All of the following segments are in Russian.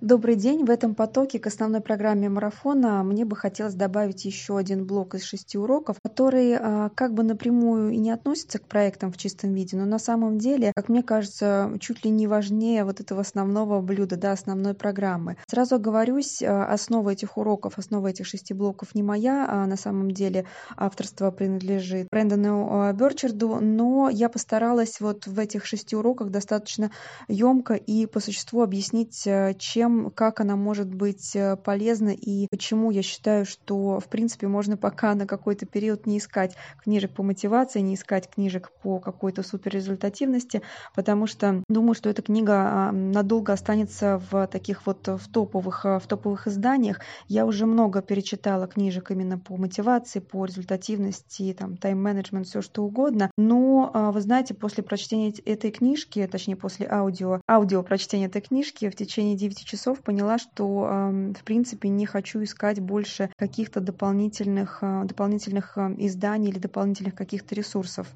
Добрый день. В этом потоке к основной программе марафона мне бы хотелось добавить еще один блок из 6 уроков, которые как бы напрямую и не относятся к проектам в чистом виде, но на самом деле, как мне кажется, чуть ли не важнее вот этого основного блюда, да, основной программы. Сразу оговорюсь, основа этих уроков, основа этих 6 блоков не моя, а на самом деле авторство принадлежит Брэндону Бёрчарду, но я постаралась вот в этих 6 уроках достаточно емко и по существу объяснить, чем как она может быть полезна и почему я считаю, что в принципе можно пока на какой-то период не искать книжек по мотивации, не искать книжек по какой-то суперрезультативности, потому что думаю, что эта книга надолго останется в таких вот в топовых изданиях. Я уже много перечитала книжек именно по мотивации, по результативности, там, тайм-менеджмент, все что угодно, но вы знаете, после прочтения этой книжки, точнее после аудио прочтения этой книжки в течение 9 часов поняла, что в принципе не хочу искать больше каких-то дополнительных изданий или дополнительных каких-то ресурсов.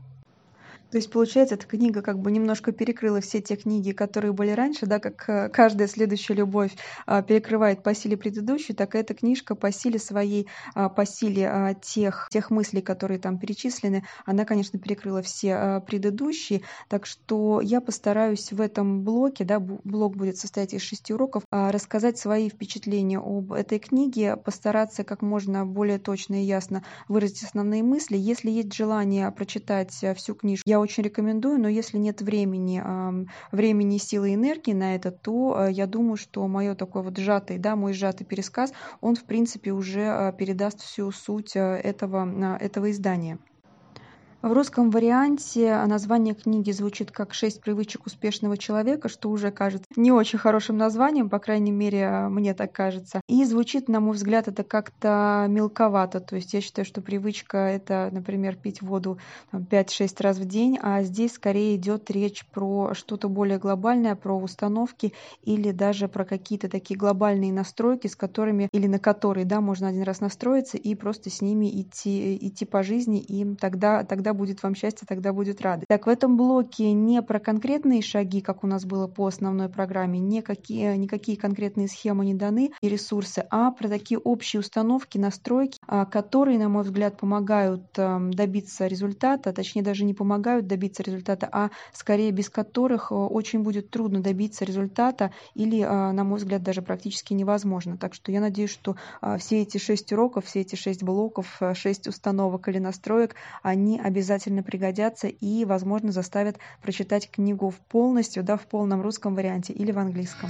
То есть, получается, эта книга как бы немножко перекрыла все те книги, которые были раньше, да, как каждая следующая любовь перекрывает по силе предыдущую, так и эта книжка по силе своей, по силе тех мыслей, которые там перечислены, она, конечно, перекрыла все предыдущие, так что я постараюсь в этом блоке, да, блок будет состоять из 6 уроков, рассказать свои впечатления об этой книге, постараться как можно более точно и ясно выразить основные мысли. Если есть желание прочитать всю книжку, я очень рекомендую, но если нет времени, силы и энергии на это, то я думаю, что мой сжатый пересказ, он, в принципе, уже передаст всю суть этого издания. В русском варианте название книги звучит как «6 привычек успешного человека», что уже кажется не очень хорошим названием, по крайней мере, мне так кажется. И звучит, на мой взгляд, это как-то мелковато. То есть я считаю, что привычка — это, например, пить воду 5-6 раз в день, а здесь скорее идет речь про что-то более глобальное, про установки или даже про какие-то такие глобальные настройки, с которыми или на которые, да, можно один раз настроиться и просто с ними идти по жизни, и тогда будет вам счастье, тогда будет радость. Так, в этом блоке не про конкретные шаги, как у нас было по основной программе, никакие конкретные схемы не даны и ресурсы, а про такие общие установки, настройки, которые, на мой взгляд, помогают добиться результата, точнее даже не помогают добиться результата, а скорее без которых очень будет трудно добиться результата или, на мой взгляд, даже практически невозможно. Так что я надеюсь, что все эти 6 уроков, все эти 6 блоков, 6 установок или настроек, они обязательно пригодятся и, возможно, заставят прочитать книгу полностью, да, в полном русском варианте или в английском.